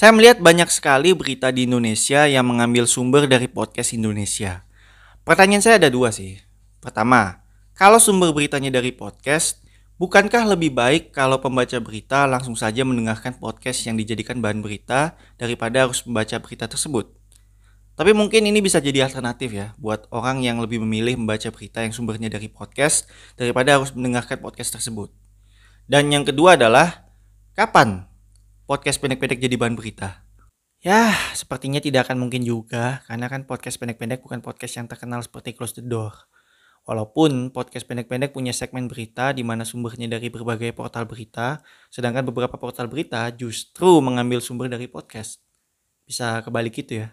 Saya melihat banyak sekali berita di Indonesia yang mengambil sumber dari podcast Indonesia. Pertanyaan saya ada dua sih. Pertama, kalau sumber beritanya dari podcast, bukankah lebih baik kalau pembaca berita langsung saja mendengarkan podcast yang dijadikan bahan berita daripada harus membaca berita tersebut? Tapi mungkin ini bisa jadi alternatif ya, buat orang yang lebih memilih membaca berita yang sumbernya dari podcast daripada harus mendengarkan podcast tersebut. Dan yang kedua adalah, kapan podcast pendek-pendek jadi bahan berita? Yah, sepertinya tidak akan mungkin juga, karena kan podcast pendek-pendek bukan podcast yang terkenal seperti Close the Door. Walaupun podcast pendek-pendek punya segmen berita di mana sumbernya dari berbagai portal berita, sedangkan beberapa portal berita justru mengambil sumber dari podcast. Bisa kebalik gitu ya.